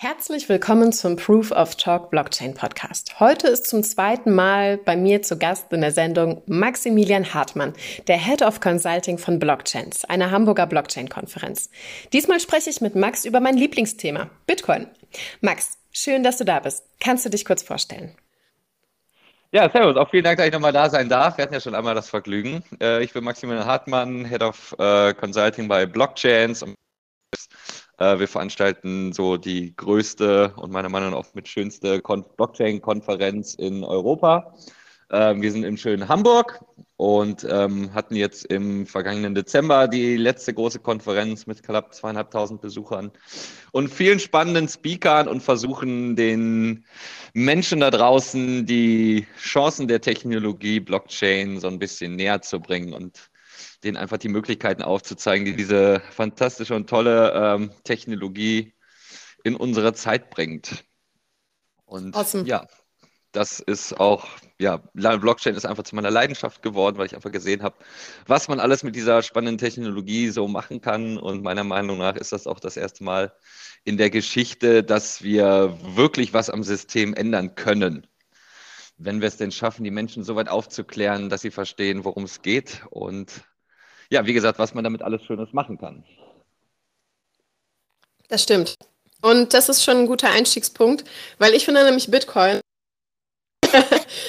Herzlich willkommen zum Proof-of-Talk-Blockchain-Podcast. Heute ist zum zweiten Mal bei mir zu Gast in der Sendung Maximilian Hartmann, der Head of Consulting von Blockchance, einer Hamburger Blockchain-Konferenz. Diesmal spreche ich mit Max über mein Lieblingsthema, Bitcoin. Max, schön, dass du da bist. Kannst du dich kurz vorstellen? Ja, servus. Auch vielen Dank, dass ich nochmal da sein darf. Wir hatten ja schon einmal das Vergnügen. Ich bin Maximilian Hartmann, Head of Consulting bei Blockchance. Wir veranstalten so die größte und meiner Meinung nach auch mit schönste Blockchain-Konferenz in Europa. Wir sind im schönen Hamburg und hatten jetzt im vergangenen Dezember die letzte große Konferenz mit knapp 2.500 Besuchern und vielen spannenden Speakern und versuchen den Menschen da draußen die Chancen der Technologie Blockchain so ein bisschen näher zu bringen und denen einfach die Möglichkeiten aufzuzeigen, die diese fantastische und tolle Technologie in unsere Zeit bringt. Und awesome. Ja, das ist auch, ja, Blockchain ist einfach zu meiner Leidenschaft geworden, weil ich einfach gesehen habe, was man alles mit dieser spannenden Technologie so machen kann. Und meiner Meinung nach ist das auch das erste Mal in der Geschichte, dass wir wirklich was am System ändern können, wenn wir es denn schaffen, die Menschen so weit aufzuklären, dass sie verstehen, worum es geht und ja, wie gesagt, was man damit alles Schönes machen kann. Das stimmt. Und das ist schon ein guter Einstiegspunkt, weil ich finde nämlich Bitcoin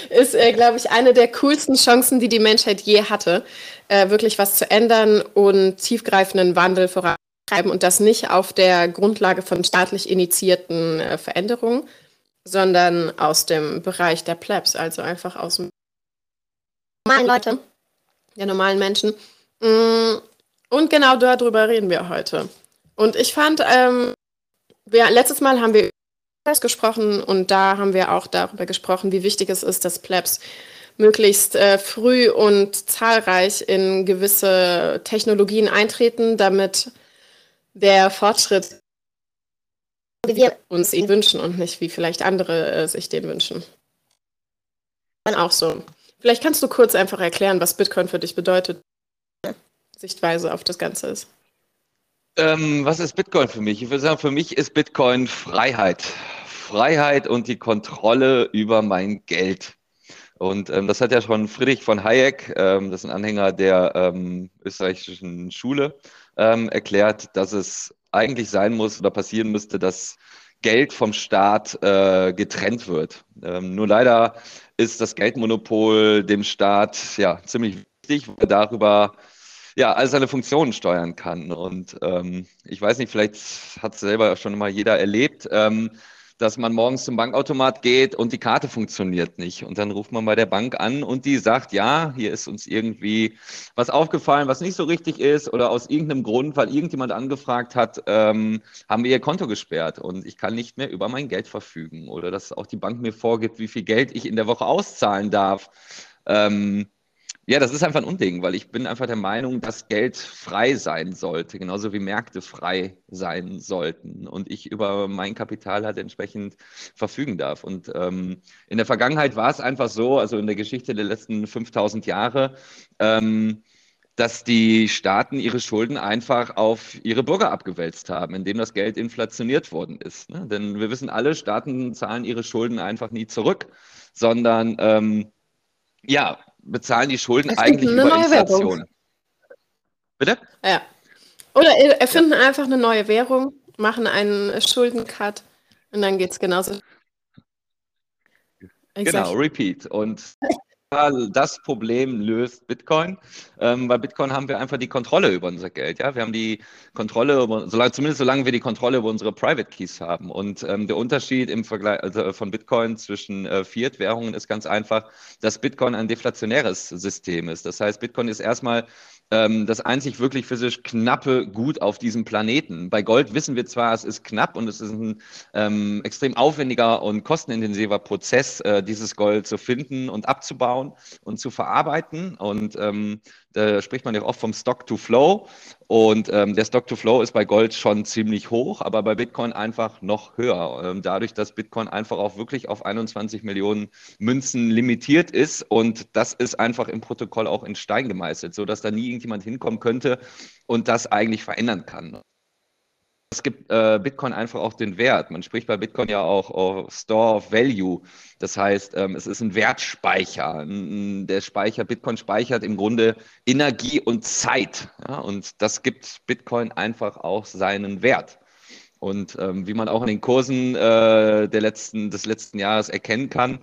ist, glaube ich, eine der coolsten Chancen, die die Menschheit je hatte, wirklich was zu ändern und tiefgreifenden Wandel voranzutreiben und das nicht auf der Grundlage von staatlich initiierten Veränderungen, sondern aus dem Bereich der Plebs, also einfach aus dem normalen Leute, der normalen Menschen. Und genau darüber reden wir heute. Und ich fand, letztes Mal haben wir gesprochen und da haben wir auch darüber gesprochen, wie wichtig es ist, dass Plebs möglichst früh und zahlreich in gewisse Technologien eintreten, damit der Fortschritt, wie wir uns ihn wünschen und nicht, wie vielleicht andere sich den wünschen. Dann auch so. Vielleicht kannst du kurz einfach erklären, was Bitcoin für dich bedeutet, Sichtweise auf das Ganze ist. Was ist Bitcoin für mich? Ich würde sagen, für mich ist Bitcoin Freiheit. Freiheit und die Kontrolle über mein Geld. Und das hat ja schon Friedrich von Hayek, das ist ein Anhänger der österreichischen Schule, erklärt, dass es eigentlich sein muss oder passieren müsste, dass Geld vom Staat getrennt wird. Nur leider ist das Geldmonopol dem Staat ja ziemlich wichtig, weil er darüber ja all seine Funktionen steuern kann. Und ich weiß nicht, vielleicht hat es selber schon mal jeder erlebt, dass man morgens zum Bankautomat geht und die Karte funktioniert nicht. Und dann ruft man bei der Bank an und die sagt, ja, hier ist uns irgendwie was aufgefallen, was nicht so richtig ist oder aus irgendeinem Grund, weil irgendjemand angefragt hat, haben wir ihr Konto gesperrt und ich kann nicht mehr über mein Geld verfügen. Oder dass auch die Bank mir vorgibt, wie viel Geld ich in der Woche auszahlen darf. Ja, das ist einfach ein Unding, weil ich bin einfach der Meinung, dass Geld frei sein sollte, genauso wie Märkte frei sein sollten und ich über mein Kapital halt entsprechend verfügen darf. Und in der Vergangenheit war es einfach so, also in der Geschichte der letzten 5000 Jahre, dass die Staaten ihre Schulden einfach auf ihre Bürger abgewälzt haben, indem das Geld inflationiert worden ist. Ne? Denn wir wissen alle, Staaten zahlen ihre Schulden einfach nie zurück, sondern bezahlen die Schulden eigentlich über Inflation. Bitte? Ja. Oder erfinden einfach eine neue Währung, machen einen Schuldencut und dann geht es genauso. Genau, repeat. Und das Problem löst Bitcoin. Bei Bitcoin haben wir einfach die Kontrolle über unser Geld. Ja? Wir haben die Kontrolle, solange wir die Kontrolle über unsere Private Keys haben. Und der Unterschied im Vergleich von Bitcoin zwischen Fiat-Währungen ist ganz einfach, dass Bitcoin ein deflationäres System ist. Das heißt, Bitcoin ist erstmal das einzig wirklich physisch knappe Gut auf diesem Planeten. Bei Gold wissen wir zwar, es ist knapp und es ist ein extrem aufwendiger und kostenintensiver Prozess, dieses Gold zu finden und abzubauen und zu verarbeiten. Und da spricht man ja oft vom Stock-to-Flow. Und der Stock-to-Flow ist bei Gold schon ziemlich hoch, aber bei Bitcoin einfach noch höher. Dadurch, dass Bitcoin einfach auch wirklich auf 21 Millionen Münzen limitiert ist. Und das ist einfach im Protokoll auch in Stein gemeißelt, sodass da nie irgendjemand hinkommen könnte und das eigentlich verändern kann. Das gibt Bitcoin einfach auch den Wert. Man spricht bei Bitcoin ja auch Store of Value. Das heißt, es ist ein Wertspeicher. Der Speicher, Bitcoin speichert im Grunde Energie und Zeit. Ja? Und das gibt Bitcoin einfach auch seinen Wert. Und wie man auch in den Kursen des letzten Jahres erkennen kann,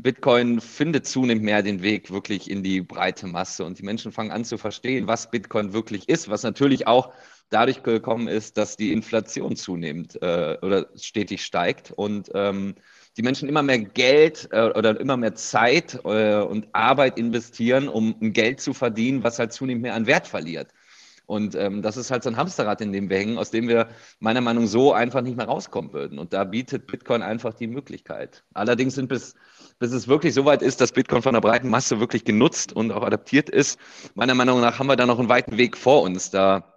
Bitcoin findet zunehmend mehr den Weg wirklich in die breite Masse. Und die Menschen fangen an zu verstehen, was Bitcoin wirklich ist, was natürlich auch dadurch gekommen ist, dass die Inflation zunehmend oder stetig steigt und die Menschen immer mehr Geld oder immer mehr Zeit und Arbeit investieren, um Geld zu verdienen, was halt zunehmend mehr an Wert verliert. Und das ist halt so ein Hamsterrad, in dem wir hängen, aus dem wir meiner Meinung nach so einfach nicht mehr rauskommen würden. Und da bietet Bitcoin einfach die Möglichkeit. Allerdings sind bis es wirklich so weit ist, dass Bitcoin von der breiten Masse wirklich genutzt und auch adaptiert ist, meiner Meinung nach haben wir da noch einen weiten Weg vor uns, da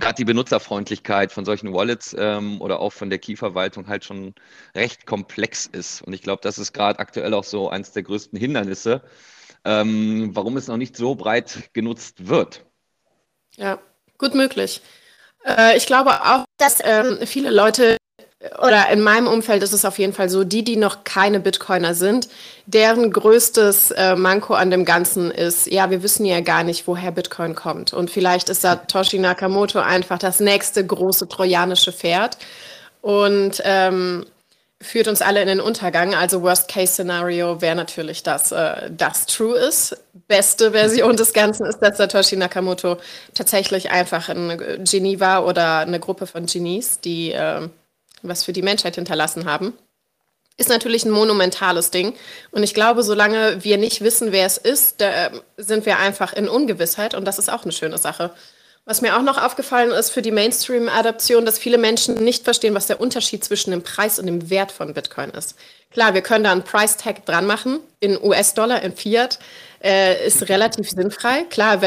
gerade die Benutzerfreundlichkeit von solchen Wallets oder auch von der Key-Verwaltung halt schon recht komplex ist. Und ich glaube, das ist gerade aktuell auch so eins der größten Hindernisse, warum es noch nicht so breit genutzt wird. Ja, gut möglich. Ich glaube auch, dass viele Leute, oder in meinem Umfeld ist es auf jeden Fall so, die noch keine Bitcoiner sind, deren größtes Manko an dem Ganzen ist, ja, wir wissen ja gar nicht, woher Bitcoin kommt. Und vielleicht ist Satoshi Nakamoto einfach das nächste große trojanische Pferd und führt uns alle in den Untergang. Also Worst-Case-Szenario wäre natürlich, dass das true ist. Beste Version des Ganzen ist, dass Satoshi Nakamoto tatsächlich einfach ein Genie war oder eine Gruppe von Genies, die was für die Menschheit hinterlassen haben. Ist natürlich ein monumentales Ding. Und ich glaube, solange wir nicht wissen, wer es ist, sind wir einfach in Ungewissheit. Und das ist auch eine schöne Sache. Was mir auch noch aufgefallen ist für die Mainstream-Adaption, dass viele Menschen nicht verstehen, was der Unterschied zwischen dem Preis und dem Wert von Bitcoin ist. Klar, wir können da einen Price-Tag dran machen, in US-Dollar, in Fiat, ist relativ sinnfrei. Klar,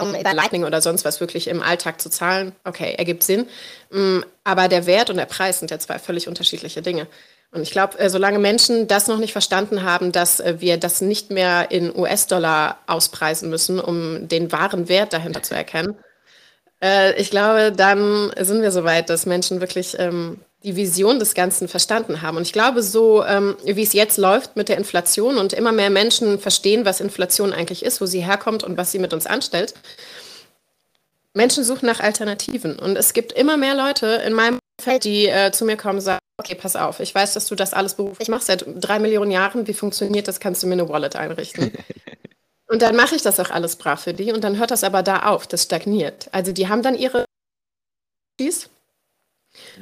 um über Lightning oder sonst was wirklich im Alltag zu zahlen, okay, ergibt Sinn. Aber der Wert und der Preis sind ja zwei völlig unterschiedliche Dinge. Und ich glaube, solange Menschen das noch nicht verstanden haben, dass wir das nicht mehr in US-Dollar auspreisen müssen, um den wahren Wert dahinter zu erkennen, ich glaube, dann sind wir soweit, dass Menschen wirklich die Vision des Ganzen verstanden haben. Und ich glaube, so wie es jetzt läuft mit der Inflation und immer mehr Menschen verstehen, was Inflation eigentlich ist, wo sie herkommt und was sie mit uns anstellt, Menschen suchen nach Alternativen. Und es gibt immer mehr Leute in meinem Feld, die zu mir kommen und sagen, okay, pass auf, ich weiß, dass du das alles beruflich machst seit 3 Millionen Jahren, wie funktioniert das, kannst du mir eine Wallet einrichten? Und dann mache ich das auch alles brav für die und dann hört das aber da auf, das stagniert. Also die haben dann ihre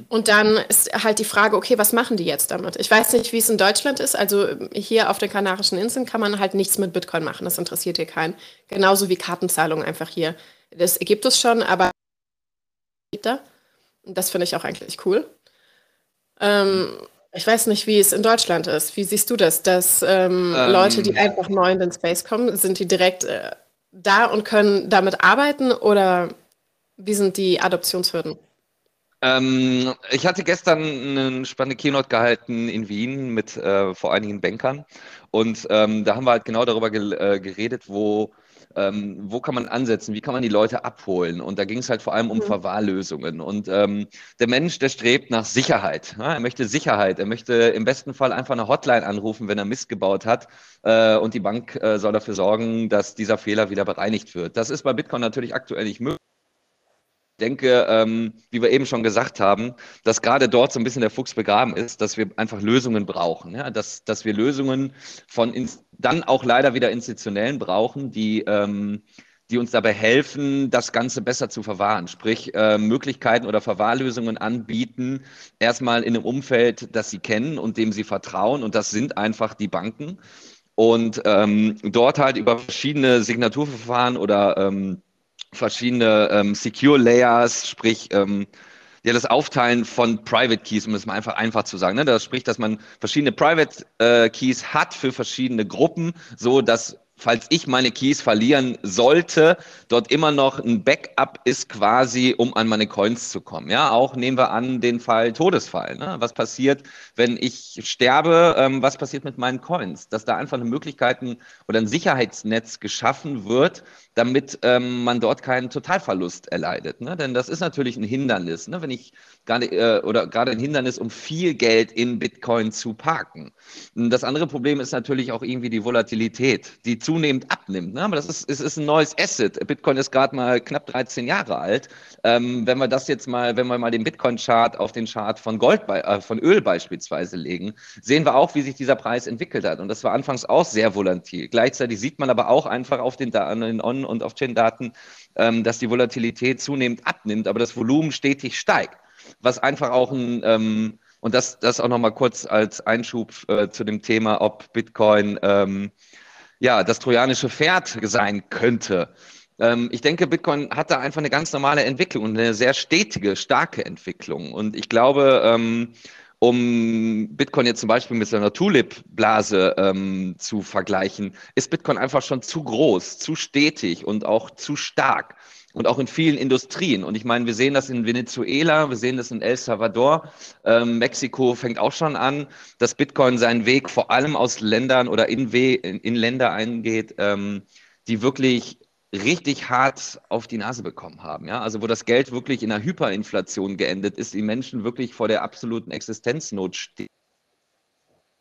und dann ist halt die Frage, okay, was machen die jetzt damit? Ich weiß nicht, wie es in Deutschland ist, also hier auf den Kanarischen Inseln kann man halt nichts mit Bitcoin machen, das interessiert hier keinen. Genauso wie Kartenzahlungen einfach hier. Das gibt es schon, aber das finde ich auch eigentlich cool. Ich weiß nicht, wie es in Deutschland ist. Wie siehst du das, dass Leute, die einfach neu in den Space kommen, sind die direkt da und können damit arbeiten oder wie sind die Adoptionshürden? Ich hatte gestern eine spannende Keynote gehalten in Wien mit vor einigen Bankern und da haben wir halt genau darüber geredet, wo kann man ansetzen, wie kann man die Leute abholen? Und da ging es halt vor allem um Verwahrlösungen. Und der Mensch, der strebt nach Sicherheit. Ja? Er möchte Sicherheit. Er möchte im besten Fall einfach eine Hotline anrufen, wenn er Mist gebaut hat. Und die Bank soll dafür sorgen, dass dieser Fehler wieder bereinigt wird. Das ist bei Bitcoin natürlich aktuell nicht möglich. Ich denke, wie wir eben schon gesagt haben, dass gerade dort so ein bisschen der Fuchs begraben ist, dass wir einfach Lösungen brauchen, ja? Dass wir Lösungen von dann auch leider wieder institutionellen brauchen, die uns dabei helfen, das Ganze besser zu verwahren, sprich Möglichkeiten oder Verwahrlösungen anbieten, erstmal in einem Umfeld, das sie kennen und dem sie vertrauen und das sind einfach die Banken und dort halt über verschiedene Signaturverfahren oder verschiedene Secure Layers, sprich das Aufteilen von Private Keys, um es mal einfach zu sagen. Ne? Das spricht, dass man verschiedene Private Keys hat für verschiedene Gruppen, so dass falls ich meine Keys verlieren sollte, dort immer noch ein Backup ist quasi, um an meine Coins zu kommen. Ja, auch nehmen wir an den Fall Todesfall. Ne? Was passiert, wenn ich sterbe? Was passiert mit meinen Coins? Dass da einfach eine Möglichkeiten oder ein Sicherheitsnetz geschaffen wird, damit man dort keinen Totalverlust erleidet. Ne? Denn das ist natürlich ein Hindernis, ne? Wenn ich gerade ein Hindernis, um viel Geld in Bitcoin zu parken. Und das andere Problem ist natürlich auch irgendwie die Volatilität, die zunehmend abnimmt. Ne? Aber es ist ein neues Asset. Bitcoin ist gerade mal knapp 13 Jahre alt. Wenn wir mal den Bitcoin-Chart auf den Chart von Öl beispielsweise legen, sehen wir auch, wie sich dieser Preis entwickelt hat. Und das war anfangs auch sehr volatil. Gleichzeitig sieht man aber auch einfach auf den On- und Off-Chain-Daten, dass die Volatilität zunehmend abnimmt, aber das Volumen stetig steigt. Was einfach auch und das auch nochmal kurz als Einschub zu dem Thema, ob Bitcoin das trojanische Pferd sein könnte. Ich denke, Bitcoin hat da einfach eine ganz normale Entwicklung und eine sehr stetige, starke Entwicklung. Und ich glaube, um Bitcoin jetzt zum Beispiel mit seiner Tulip-Blase zu vergleichen, ist Bitcoin einfach schon zu groß, zu stetig und auch zu stark. Und auch in vielen Industrien. Und ich meine, wir sehen das in Venezuela, wir sehen das in El Salvador. Mexiko fängt auch schon an, dass Bitcoin seinen Weg vor allem aus Ländern oder in Länder eingeht, die wirklich richtig hart auf die Nase bekommen haben. Ja? Also wo das Geld wirklich in einer Hyperinflation geendet ist, die Menschen wirklich vor der absoluten Existenznot stehen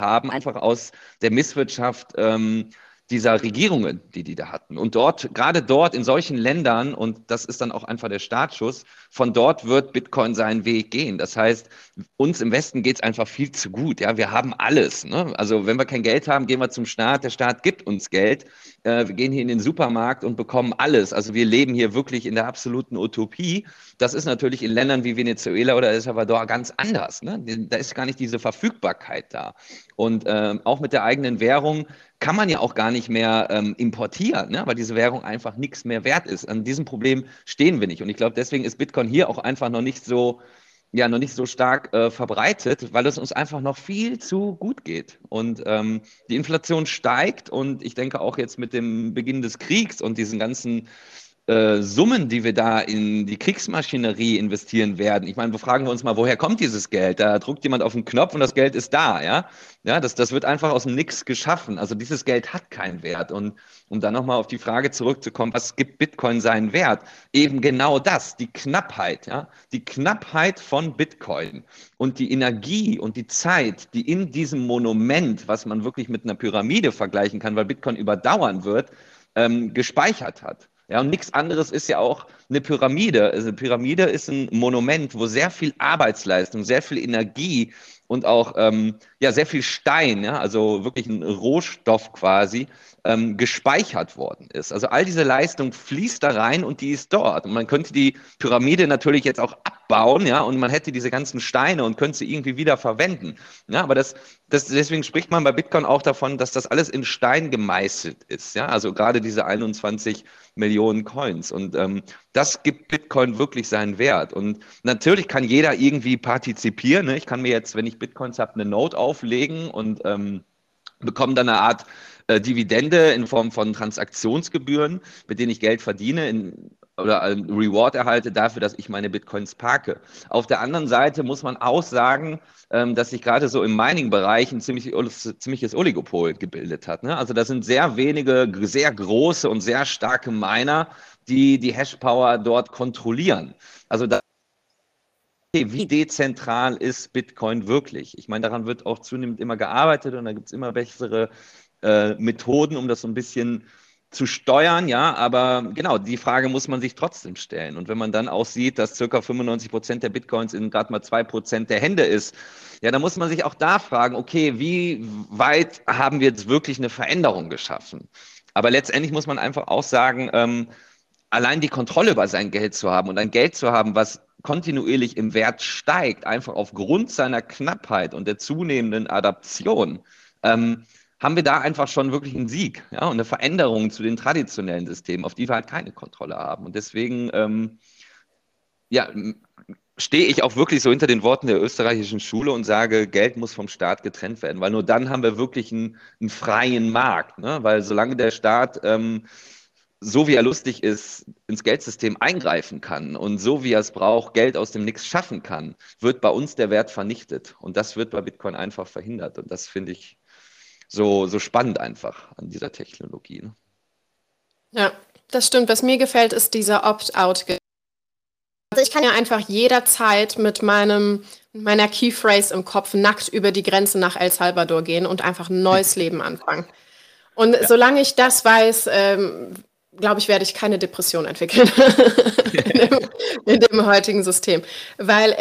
haben, einfach aus der Misswirtschaft dieser Regierungen, die da hatten. Und gerade dort in solchen Ländern, und das ist dann auch einfach der Startschuss, von dort wird Bitcoin seinen Weg gehen. Das heißt, uns im Westen geht es einfach viel zu gut. Ja, wir haben alles. Ne? Also wenn wir kein Geld haben, gehen wir zum Staat. Der Staat gibt uns Geld. Wir gehen hier in den Supermarkt und bekommen alles. Also wir leben hier wirklich in der absoluten Utopie. Das ist natürlich in Ländern wie Venezuela oder El Salvador ganz anders. Ne? Da ist gar nicht diese Verfügbarkeit da. Und auch mit der eigenen Währung kann man ja auch gar nicht mehr importieren, ne? Weil diese Währung einfach nichts mehr wert ist. An diesem Problem stehen wir nicht. Und ich glaube, deswegen ist Bitcoin hier auch einfach noch nicht so stark verbreitet, weil es uns einfach noch viel zu gut geht. Und die Inflation steigt. Und ich denke auch jetzt mit dem Beginn des Kriegs und diesen ganzen Summen, die wir da in die Kriegsmaschinerie investieren werden. Ich meine, wo fragen wir uns mal, woher kommt dieses Geld? Da drückt jemand auf den Knopf und das Geld ist da, ja? Ja, das wird einfach aus dem Nix geschaffen. Also dieses Geld hat keinen Wert. Und um dann nochmal auf die Frage zurückzukommen, was gibt Bitcoin seinen Wert? Eben genau das, die Knappheit, ja? Die Knappheit von Bitcoin und die Energie und die Zeit, die in diesem Monument, was man wirklich mit einer Pyramide vergleichen kann, weil Bitcoin überdauern wird, gespeichert hat. Ja, und nichts anderes ist ja auch eine Pyramide. Also eine Pyramide ist ein Monument, wo sehr viel Arbeitsleistung, sehr viel Energie und auch sehr viel Stein, ja, also wirklich ein Rohstoff quasi, gespeichert worden ist. Also all diese Leistung fließt da rein und die ist dort. Und man könnte die Pyramide natürlich jetzt auch abbauen, ja, und man hätte diese ganzen Steine und könnte sie irgendwie wieder verwenden. Ja, aber deswegen spricht man bei Bitcoin auch davon, dass das alles in Stein gemeißelt ist. Ja, also gerade diese 21 Millionen Coins. Und das gibt Bitcoin wirklich seinen Wert. Und natürlich kann jeder irgendwie partizipieren. Ne? Ich kann mir jetzt, wenn ich Bitcoins habe, eine Note auflegen und bekomme dann eine Art Dividende in Form von Transaktionsgebühren, mit denen ich Geld verdiene oder einen Reward erhalte dafür, dass ich meine Bitcoins parke. Auf der anderen Seite muss man auch sagen, dass sich gerade so im Mining-Bereich ein ziemliches Oligopol gebildet hat. Ne? Also da sind sehr wenige, sehr große und sehr starke Miner, die die Hashpower dort kontrollieren. Also da wie dezentral ist Bitcoin wirklich? Ich meine, daran wird auch zunehmend immer gearbeitet und da gibt es immer bessere Methoden, um das so ein bisschen zu steuern, ja, aber genau, die Frage muss man sich trotzdem stellen. Und wenn man dann auch sieht, dass ca. 95% der Bitcoins in gerade mal 2% der Hände ist, ja, dann muss man sich auch da fragen, okay, wie weit haben wir jetzt wirklich eine Veränderung geschaffen? Aber letztendlich muss man einfach auch sagen, allein die Kontrolle über sein Geld zu haben und ein Geld zu haben, was kontinuierlich im Wert steigt, einfach aufgrund seiner Knappheit und der zunehmenden Adaption, haben wir da einfach schon wirklich einen Sieg, ja, und eine Veränderung zu den traditionellen Systemen, auf die wir halt keine Kontrolle haben. Und deswegen stehe ich auch wirklich so hinter den Worten der österreichischen Schule und sage, Geld muss vom Staat getrennt werden, weil nur dann haben wir wirklich einen freien Markt, ne? Weil solange der Staat, so wie er lustig ist, ins Geldsystem eingreifen kann und so wie er es braucht, Geld aus dem Nix schaffen kann, wird bei uns der Wert vernichtet und das wird bei Bitcoin einfach verhindert und das finde ich so spannend einfach an dieser Technologie. Ne? Ja, das stimmt. Was mir gefällt, ist dieser Opt-out. Also ich kann ja einfach jederzeit mit meiner Keyphrase im Kopf nackt über die Grenze nach El Salvador gehen und einfach ein neues Leben anfangen. Und solange ich das weiß, glaube ich, werde ich keine Depression entwickeln in dem heutigen System. Weil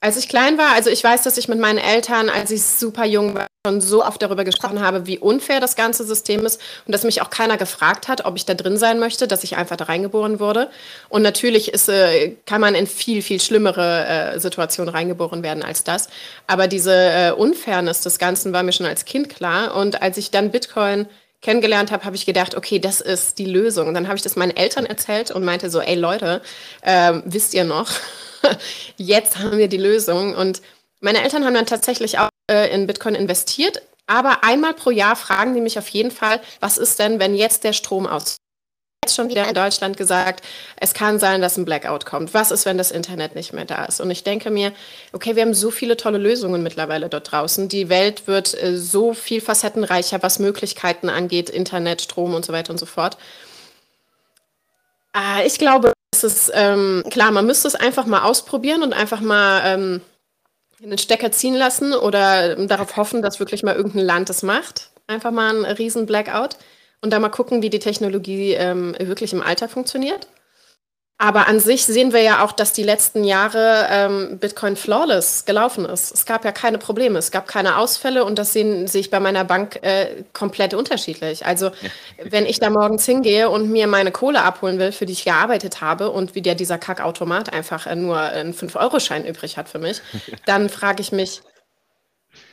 als ich klein war, also ich weiß, dass ich mit meinen Eltern, als ich super jung war, schon so oft darüber gesprochen habe, wie unfair das ganze System ist und dass mich auch keiner gefragt hat, ob ich da drin sein möchte, dass ich einfach da reingeboren wurde. Und natürlich kann man in viel, viel schlimmere Situationen reingeboren werden als das. Aber diese Unfairness des Ganzen war mir schon als Kind klar. Und als ich dann Bitcoin kennengelernt habe, habe ich gedacht, okay, das ist die Lösung. Und dann habe ich das meinen Eltern erzählt und meinte so, ey Leute, wisst ihr noch? Jetzt haben wir die Lösung und meine Eltern haben dann tatsächlich auch in Bitcoin investiert, aber einmal pro Jahr fragen die mich auf jeden Fall, was ist denn, wenn jetzt der Strom ausfällt? Jetzt schon wieder in Deutschland gesagt, es kann sein, dass ein Blackout kommt. Was ist, wenn das Internet nicht mehr da ist? Und ich denke mir, okay, wir haben so viele tolle Lösungen mittlerweile dort draußen. Die Welt wird so viel facettenreicher, was Möglichkeiten angeht, Internet, Strom und so weiter und so fort. Ich glaube, ist, klar, man müsste es einfach mal ausprobieren und einfach mal den Stecker ziehen lassen oder darauf hoffen, dass wirklich mal irgendein Land das macht. Einfach mal einen riesen Blackout und da mal gucken, wie die Technologie wirklich im Alltag funktioniert. Aber an sich sehen wir ja auch, dass die letzten Jahre Bitcoin flawless gelaufen ist. Es gab ja keine Probleme, es gab keine Ausfälle und das sehe ich bei meiner Bank komplett unterschiedlich. Also wenn ich da morgens hingehe und mir meine Kohle abholen will, für die ich gearbeitet habe und wie der dieser Kackautomat einfach nur einen 5-Euro-Schein übrig hat für mich, dann frage ich mich,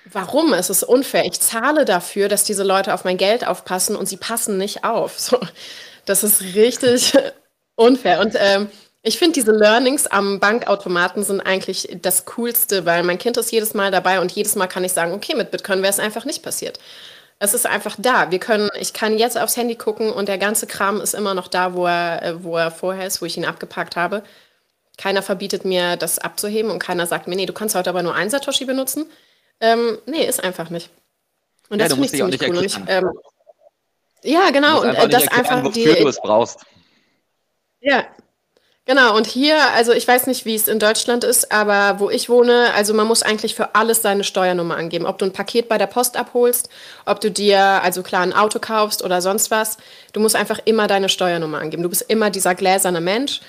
warum? Es ist unfair. Ich zahle dafür, dass diese Leute auf mein Geld aufpassen und sie passen nicht auf. So, das ist richtig unfair. Und ich finde, diese Learnings am Bankautomaten sind eigentlich das Coolste, weil mein Kind ist jedes Mal dabei und jedes Mal kann ich sagen, okay, mit Bitcoin wäre es einfach nicht passiert. Es ist einfach da. Ich kann jetzt aufs Handy gucken und der ganze Kram ist immer noch da, wo er vorher ist, wo ich ihn abgepackt habe. Keiner verbietet mir, das abzuheben und keiner sagt mir, nee, du kannst heute aber nur einen Satoshi benutzen. Nee, ist einfach nicht. Und das finde ich ziemlich cool. Ja, genau. Und das einfach wofür du es brauchst. Ja, genau. Und hier, also ich weiß nicht, wie es in Deutschland ist, aber wo ich wohne, also man muss eigentlich für alles seine Steuernummer angeben. Ob du ein Paket bei der Post abholst, ob du dir, also klar, ein Auto kaufst oder sonst was, du musst einfach immer deine Steuernummer angeben. Du bist immer dieser gläserne Mensch.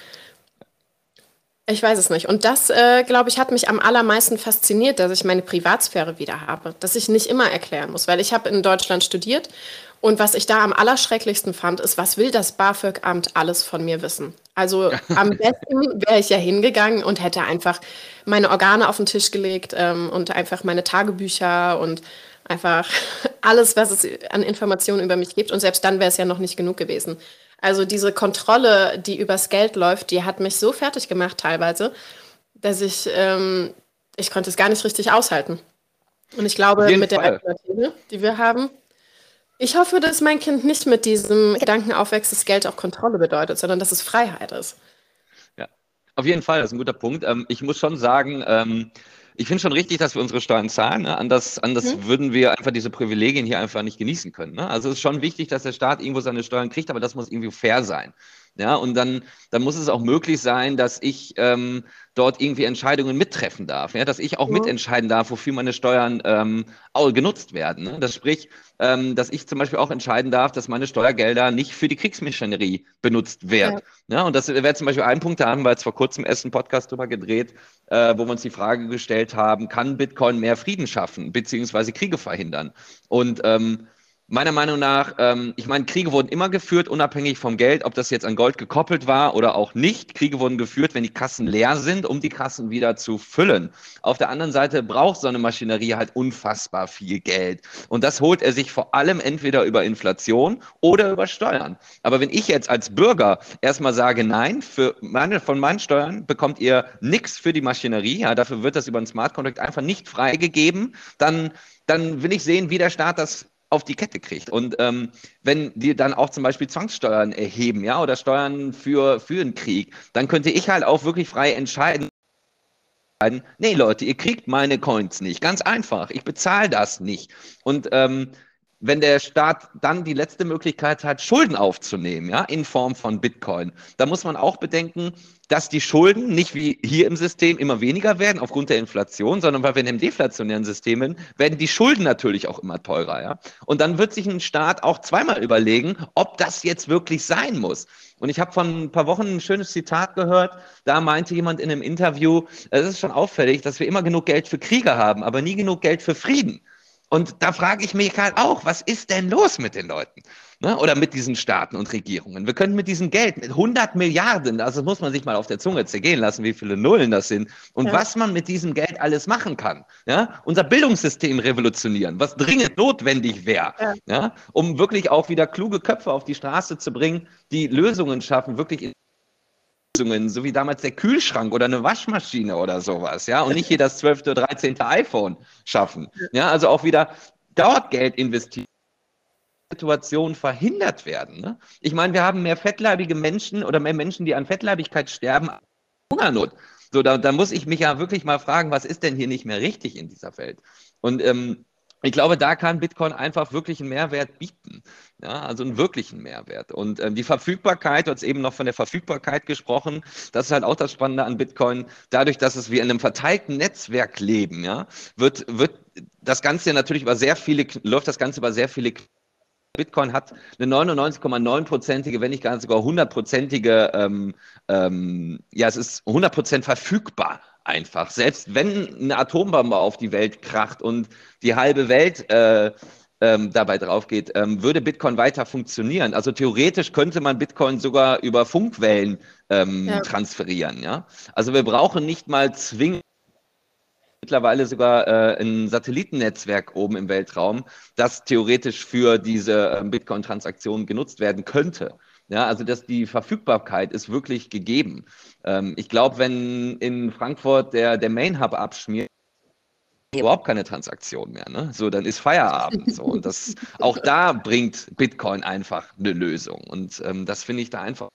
Ich weiß es nicht. Und das, glaube ich, hat mich am allermeisten fasziniert, dass ich meine Privatsphäre wieder habe, dass ich nicht immer erklären muss, weil ich habe in Deutschland studiert. Und was ich da am allerschrecklichsten fand, ist, was will das BAföG-Amt alles von mir wissen? Also am besten wäre ich ja hingegangen und hätte einfach meine Organe auf den Tisch gelegt und einfach meine Tagebücher und einfach alles, was es an Informationen über mich gibt. Und selbst dann wäre es ja noch nicht genug gewesen. Also diese Kontrolle, die übers Geld läuft, die hat mich so fertig gemacht teilweise, dass ich konnte es gar nicht richtig aushalten. Und ich glaube, mit der Alternative, die wir haben, ich hoffe, dass mein Kind nicht mit diesem Gedanken aufwächst, dass Geld auch Kontrolle bedeutet, sondern dass es Freiheit ist. Ja, auf jeden Fall, das ist ein guter Punkt. Ich muss schon sagen, ich finde schon richtig, dass wir unsere Steuern zahlen. Ne? Anders würden wir einfach diese Privilegien hier einfach nicht genießen können. Ne? Also es ist schon wichtig, dass der Staat irgendwo seine Steuern kriegt, aber das muss irgendwie fair sein. Ja, und dann muss es auch möglich sein, dass ich dort irgendwie Entscheidungen mittreffen darf, ja? Dass ich auch mitentscheiden darf, wofür meine Steuern genutzt werden. Ne? Das sprich, dass ich zum Beispiel auch entscheiden darf, dass meine Steuergelder nicht für die Kriegsmaschinerie benutzt werden. Ja. Ja, und das wäre zum Beispiel ein Punkt, da haben wir jetzt vor kurzem erst einen Podcast drüber gedreht, wo wir uns die Frage gestellt haben, kann Bitcoin mehr Frieden schaffen, beziehungsweise Kriege verhindern? Und meiner Meinung nach, ich meine, Kriege wurden immer geführt, unabhängig vom Geld, ob das jetzt an Gold gekoppelt war oder auch nicht. Kriege wurden geführt, wenn die Kassen leer sind, um die Kassen wieder zu füllen. Auf der anderen Seite braucht so eine Maschinerie halt unfassbar viel Geld. Und das holt er sich vor allem entweder über Inflation oder über Steuern. Aber wenn ich jetzt als Bürger erstmal sage, nein, von meinen Steuern bekommt ihr nichts für die Maschinerie, ja, dafür wird das über einen Smart Contract einfach nicht freigegeben, dann will ich sehen, wie der Staat das auf die Kette kriegt. Und wenn die dann auch zum Beispiel Zwangssteuern erheben, ja, oder Steuern für einen Krieg, dann könnte ich halt auch wirklich frei entscheiden, nee, Leute, ihr kriegt meine Coins nicht. Ganz einfach. Ich bezahle das nicht. Und wenn der Staat dann die letzte Möglichkeit hat, Schulden aufzunehmen, ja, in Form von Bitcoin, da muss man auch bedenken, dass die Schulden nicht wie hier im System immer weniger werden aufgrund der Inflation, sondern weil wir in einem deflationären System sind, werden die Schulden natürlich auch immer teurer. Ja? Und dann wird sich ein Staat auch zweimal überlegen, ob das jetzt wirklich sein muss. Und ich habe vor ein paar Wochen ein schönes Zitat gehört, da meinte jemand in einem Interview, es ist schon auffällig, dass wir immer genug Geld für Kriege haben, aber nie genug Geld für Frieden. Und da frage ich mich halt auch, was ist denn los mit den Leuten, ne? Oder mit diesen Staaten und Regierungen? Wir können mit diesem Geld, mit 100 Milliarden, also das muss man sich mal auf der Zunge zergehen lassen, wie viele Nullen das sind und ja, was man mit diesem Geld alles machen kann. Ja? Unser Bildungssystem revolutionieren, was dringend notwendig wäre, ja. Ja? Um wirklich auch wieder kluge Köpfe auf die Straße zu bringen, die Lösungen schaffen, wirklich Lösungen, so wie damals der Kühlschrank oder eine Waschmaschine oder sowas, ja, und nicht hier das 12. oder 13. iPhone schaffen, ja, also auch wieder dauert Geld investieren, Situationen verhindert werden, ne? Ich meine, wir haben mehr fettleibige Menschen oder mehr Menschen, die an Fettleibigkeit sterben, als Hungernot. So, da muss ich mich ja wirklich mal fragen, was ist denn hier nicht mehr richtig in dieser Welt? Und ich glaube, da kann Bitcoin einfach wirklich einen Mehrwert bieten, ja, also einen wirklichen Mehrwert. Und die Verfügbarkeit, du hast eben noch von der Verfügbarkeit gesprochen, das ist halt auch das Spannende an Bitcoin. Dadurch, dass es wir in einem verteilten Netzwerk leben, ja, wird das Ganze natürlich über sehr viele, läuft das Ganze über sehr viele. Bitcoin hat eine 99,9%ige, wenn nicht gar sogar 100%ige, ja, es ist 100% verfügbar einfach. Selbst wenn eine Atombombe auf die Welt kracht und die halbe Welt dabei drauf geht, würde Bitcoin weiter funktionieren. Also theoretisch könnte man Bitcoin sogar über Funkwellen transferieren. Ja? Also wir brauchen nicht mal zwingend mittlerweile sogar ein Satellitennetzwerk oben im Weltraum, das theoretisch für diese Bitcoin-Transaktionen genutzt werden könnte. Ja, also dass die Verfügbarkeit ist wirklich gegeben. Ich glaube, wenn in Frankfurt der Main Hub abschmiert, überhaupt keine Transaktion mehr, ne? So, dann ist Feierabend so. Und das auch da bringt Bitcoin einfach eine Lösung. Und das finde ich da einfach.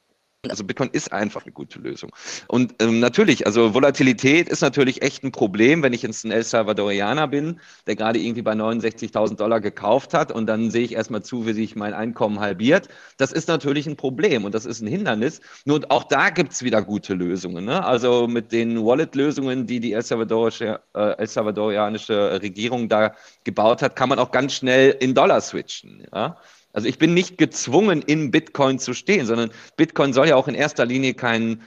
Also Bitcoin ist einfach eine gute Lösung. Und natürlich, also Volatilität ist natürlich echt ein Problem, wenn ich jetzt ein El Salvadorianer bin, der gerade irgendwie bei $69.000 gekauft hat und dann sehe ich erstmal zu, wie sich mein Einkommen halbiert. Das ist natürlich ein Problem und das ist ein Hindernis. Nur auch da gibt es wieder gute Lösungen, ne? Also mit den Wallet-Lösungen, die El Salvadorianische Regierung da gebaut hat, kann man auch ganz schnell in Dollar switchen, ja? Also ich bin nicht gezwungen, in Bitcoin zu stehen, sondern Bitcoin soll ja auch in erster Linie keine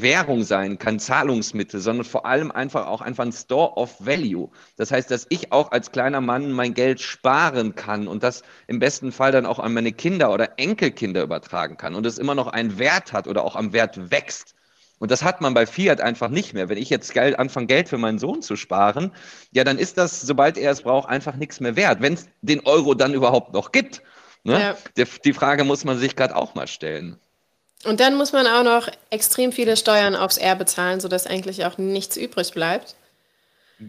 Währung sein, kein Zahlungsmittel, sondern vor allem einfach ein Store of Value. Das heißt, dass ich auch als kleiner Mann mein Geld sparen kann und das im besten Fall dann auch an meine Kinder oder Enkelkinder übertragen kann und es immer noch einen Wert hat oder auch am Wert wächst. Und das hat man bei Fiat einfach nicht mehr. Wenn ich jetzt anfange, Geld für meinen Sohn zu sparen, ja, dann ist das, sobald er es braucht, einfach nichts mehr wert, wenn es den Euro dann überhaupt noch gibt. Ne? Ja. Die Frage muss man sich gerade auch mal stellen. Und dann muss man auch noch extrem viele Steuern aufs Erbe bezahlen, sodass eigentlich auch nichts übrig bleibt.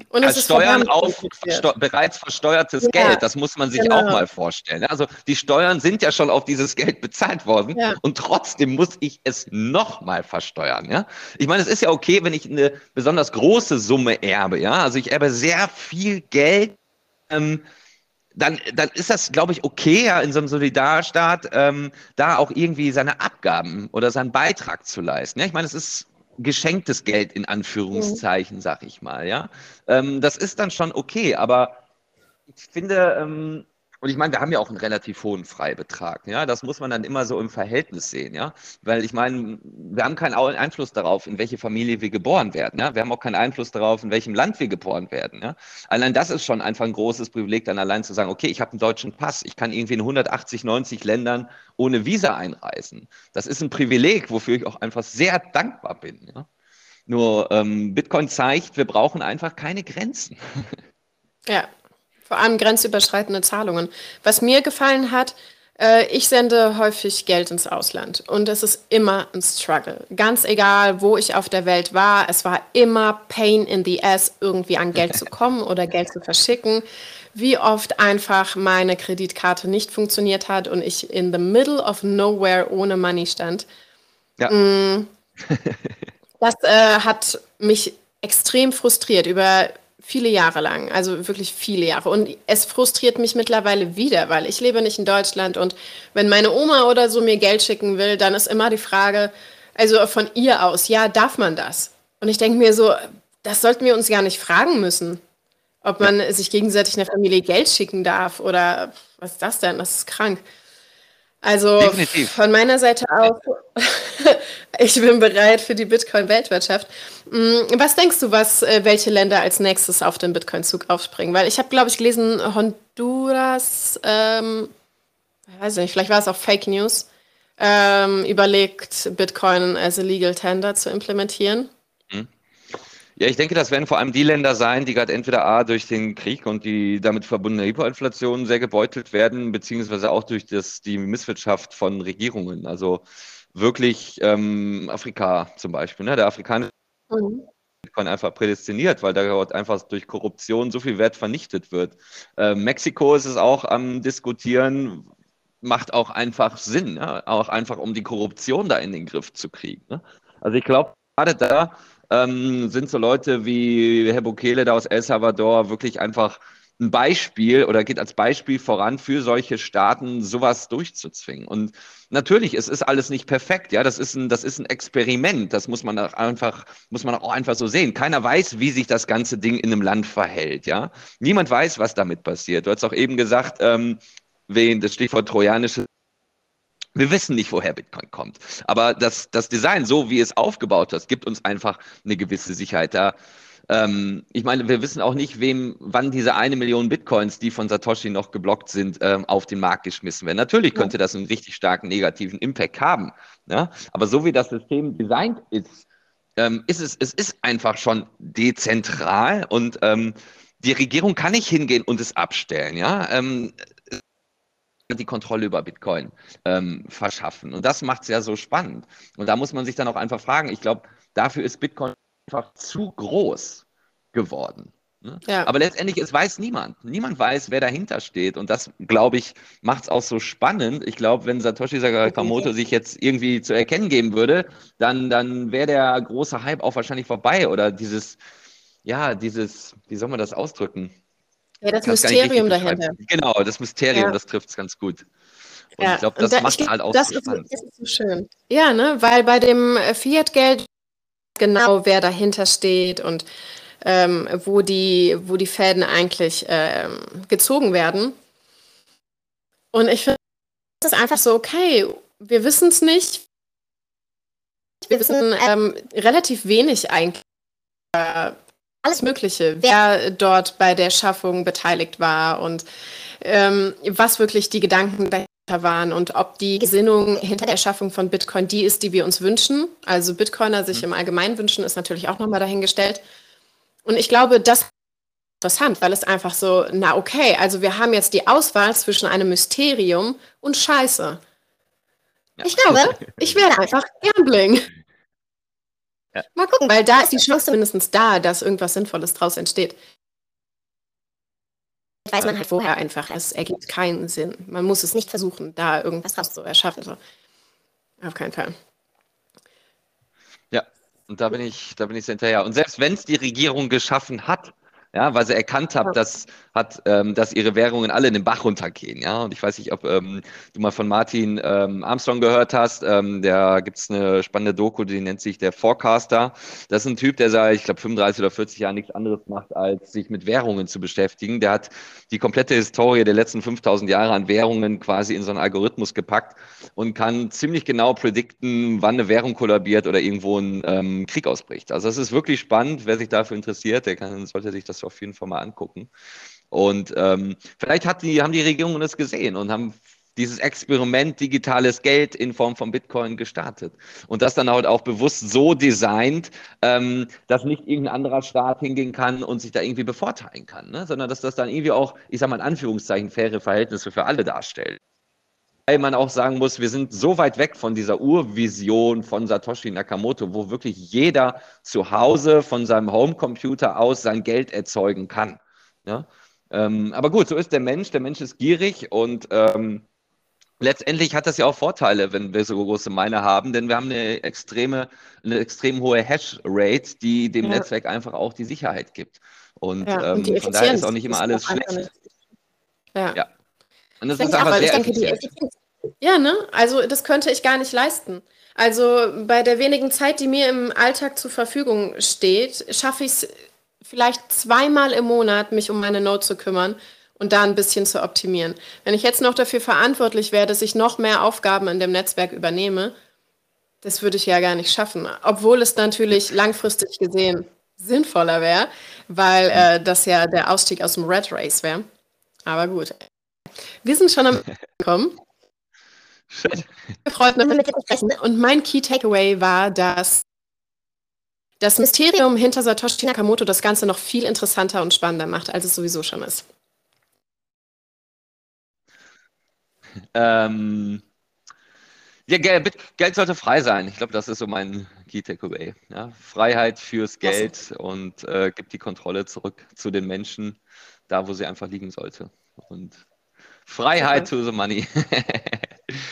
Und als Steuern auf bereits versteuertes Geld, das muss man sich auch mal vorstellen. Also die Steuern sind ja schon auf dieses Geld bezahlt worden und trotzdem muss ich es nochmal versteuern. Ja? Ich meine, es ist ja okay, wenn ich eine besonders große Summe erbe. Ja? Also ich erbe sehr viel Geld, dann ist das, glaube ich, okay, ja, in so einem Solidarstaat da auch irgendwie seine Abgaben oder seinen Beitrag zu leisten. Ja? Ich meine, es ist geschenktes Geld in Anführungszeichen, sag ich mal, ja. Das ist dann schon okay, aber ich finde, Und ich meine, wir haben ja auch einen relativ hohen Freibetrag. Ja? Das muss man dann immer so im Verhältnis sehen. Ja? Weil ich meine, wir haben keinen Einfluss darauf, in welche Familie wir geboren werden. Ja? Wir haben auch keinen Einfluss darauf, in welchem Land wir geboren werden. Ja? Allein das ist schon einfach ein großes Privileg, dann allein zu sagen, okay, ich habe einen deutschen Pass. Ich kann irgendwie in 180, 90 Ländern ohne Visa einreisen. Das ist ein Privileg, wofür ich auch einfach sehr dankbar bin. Ja? Nur Bitcoin zeigt, wir brauchen einfach keine Grenzen. Ja, vor allem grenzüberschreitende Zahlungen. Was mir gefallen hat, ich sende häufig Geld ins Ausland und es ist immer ein Struggle. Ganz egal, wo ich auf der Welt war, es war immer Pain in the Ass, irgendwie an Geld zu kommen oder Geld zu verschicken. Wie oft einfach meine Kreditkarte nicht funktioniert hat und ich in the middle of nowhere ohne Money stand. Ja. Das hat mich extrem frustriert über viele Jahre lang, also wirklich viele Jahre. Und es frustriert mich mittlerweile wieder, weil ich lebe nicht in Deutschland und wenn meine Oma oder so mir Geld schicken will, dann ist immer die Frage, also von ihr aus, ja, darf man das? Und ich denke mir so, das sollten wir uns gar nicht fragen müssen, ob man sich gegenseitig in der Familie Geld schicken darf oder was ist das denn? Das ist krank. Also definitiv. Von meiner Seite aus, ich bin bereit für die Bitcoin-Weltwirtschaft. Was denkst du, welche Länder als nächstes auf den Bitcoin-Zug aufspringen? Weil ich habe, glaube ich, gelesen, Honduras, ich weiß nicht, vielleicht war es auch Fake News, überlegt, Bitcoin als Legal Tender zu implementieren. Ja, ich denke, das werden vor allem die Länder sein, die gerade entweder A, durch den Krieg und die damit verbundene Hyperinflation sehr gebeutelt werden, beziehungsweise auch durch die Misswirtschaft von Regierungen. Also wirklich Afrika zum Beispiel. Ne? Der afrikanische Bitcoin einfach prädestiniert, weil da dort einfach durch Korruption so viel Wert vernichtet wird. Mexiko ist es auch am Diskutieren, macht auch einfach Sinn, ne? Auch einfach um die Korruption da in den Griff zu kriegen. Ne? Also ich glaube, gerade da sind so Leute wie Herr Bukele da aus El Salvador wirklich einfach ein Beispiel oder geht als Beispiel voran für solche Staaten, sowas durchzuzwingen. Und natürlich, es ist alles nicht perfekt. Ja, das ist ein Experiment. Das muss man auch einfach so sehen. Keiner weiß, wie sich das ganze Ding in einem Land verhält. Ja, niemand weiß, was damit passiert. Du hast auch eben gesagt, das Stichwort trojanische. Wir wissen nicht, woher Bitcoin kommt. Aber das Design, so wie es aufgebaut ist, gibt uns einfach eine gewisse Sicherheit. Da, ich meine, wir wissen auch nicht, wann diese 1 Million Bitcoins, die von Satoshi noch geblockt sind, auf den Markt geschmissen werden. Natürlich könnte das einen richtig starken negativen Impact haben. Ja? Aber so wie das System designt ist, es ist einfach schon dezentral und die Regierung kann nicht hingehen und es abstellen. Ja. Die Kontrolle über Bitcoin verschaffen. Und das macht es ja so spannend. Und da muss man sich dann auch einfach fragen, ich glaube, dafür ist Bitcoin einfach zu groß geworden. Ne? Ja. Aber letztendlich, es weiß niemand. Niemand weiß, wer dahinter steht. Und das, glaube ich, macht es auch so spannend. Ich glaube, wenn Satoshi Nakamoto sich jetzt irgendwie zu erkennen geben würde, dann wäre der große Hype auch wahrscheinlich vorbei. Oder dieses, wie soll man das ausdrücken? Ja, das Mysterium dahinter. Genau, das Mysterium, ja. Das trifft es ganz gut. Und ja. Ich glaube, das macht halt auch so spannend. Das ist so schön. Ja, ne? Weil bei dem Fiat-Geld genau, wer dahinter steht und wo die Fäden eigentlich gezogen werden. Und ich finde, das ist einfach so, okay, wir wissen es nicht. Wir wissen relativ wenig eigentlich. Alles Mögliche, wer dort bei der Schaffung beteiligt war und was wirklich die Gedanken dahinter waren und ob die Gesinnung hinter der Schaffung von Bitcoin die ist, die wir uns wünschen. Also Bitcoiner sich im Allgemeinen wünschen, ist natürlich auch nochmal dahingestellt. Und ich glaube, das ist interessant, weil es einfach so, na okay, also wir haben jetzt die Auswahl zwischen einem Mysterium und Scheiße. Ja. Ich glaube, ich werde einfach gambling. Ja. Mal gucken, weil da ist die Chance mindestens da, dass irgendwas Sinnvolles draus entsteht. Weiß man halt vorher einfach, es ergibt keinen Sinn. Man muss es nicht versuchen, da irgendwas draus zu erschaffen. Also, auf keinen Fall. Ja, und da bin ich sehr hinterher. Und selbst wenn es die Regierung geschaffen hat, ja, weil sie erkannt haben, dass ihre Währungen alle in den Bach runtergehen. Ja? Und ich weiß nicht, ob du mal von Martin Armstrong gehört hast. Da gibt es eine spannende Doku, die nennt sich The Forecaster. Das ist ein Typ, der seit, ich glaube, 35 oder 40 Jahren nichts anderes macht, als sich mit Währungen zu beschäftigen. Der hat die komplette Historie der letzten 5000 Jahre an Währungen quasi in so einen Algorithmus gepackt und kann ziemlich genau predikten, wann eine Währung kollabiert oder irgendwo ein Krieg ausbricht. Also das ist wirklich spannend. Wer sich dafür interessiert, der sollte sich das auf jeden Fall mal angucken. Und vielleicht haben die Regierungen das gesehen und haben dieses Experiment digitales Geld in Form von Bitcoin gestartet. Und das dann halt auch bewusst so designt, dass nicht irgendein anderer Staat hingehen kann und sich da irgendwie bevorteilen kann, ne? Sondern dass das dann irgendwie auch, ich sage mal in Anführungszeichen, faire Verhältnisse für alle darstellt. Weil man auch sagen muss, wir sind so weit weg von dieser Urvision von Satoshi Nakamoto, wo wirklich jeder zu Hause von seinem Homecomputer aus sein Geld erzeugen kann. Ja? Aber gut, so ist der Mensch. Der Mensch ist gierig und letztendlich hat das ja auch Vorteile, wenn wir so große Miner haben, denn wir haben eine extrem hohe Hash-Rate, die dem Netzwerk einfach auch die Sicherheit gibt. Und, ja, und von daher ist auch nicht immer alles schlecht. Ja. Und das ist einfach sehr effizient. Ja, ne? Also das könnte ich gar nicht leisten. Also bei der wenigen Zeit, die mir im Alltag zur Verfügung steht, schaffe ich es vielleicht zweimal im Monat, mich um meine Node zu kümmern und da ein bisschen zu optimieren. Wenn ich jetzt noch dafür verantwortlich wäre, dass ich noch mehr Aufgaben in dem Netzwerk übernehme, das würde ich ja gar nicht schaffen. Obwohl es natürlich langfristig gesehen sinnvoller wäre, weil das ja der Ausstieg aus dem Red Race wäre. Aber gut. Wir sind schon am Ende gekommen. Schön. Gefreut, mit dir zu sprechen. Und mein Key Takeaway war, dass das Mysterium hinter Satoshi Nakamoto das Ganze noch viel interessanter und spannender macht, als es sowieso schon ist. Ja, Geld sollte frei sein. Ich glaube, das ist so mein Key Takeaway. Ja? Freiheit fürs Geld und gibt die Kontrolle zurück zu den Menschen, da wo sie einfach liegen sollte. Und Freiheit to the money.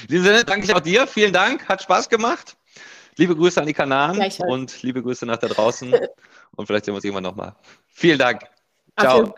In diesem Sinne danke ich auch dir. Vielen Dank. Hat Spaß gemacht. Liebe Grüße an die Kanaren und liebe Grüße nach da draußen. Und vielleicht sehen wir uns irgendwann nochmal. Vielen Dank. Ciao.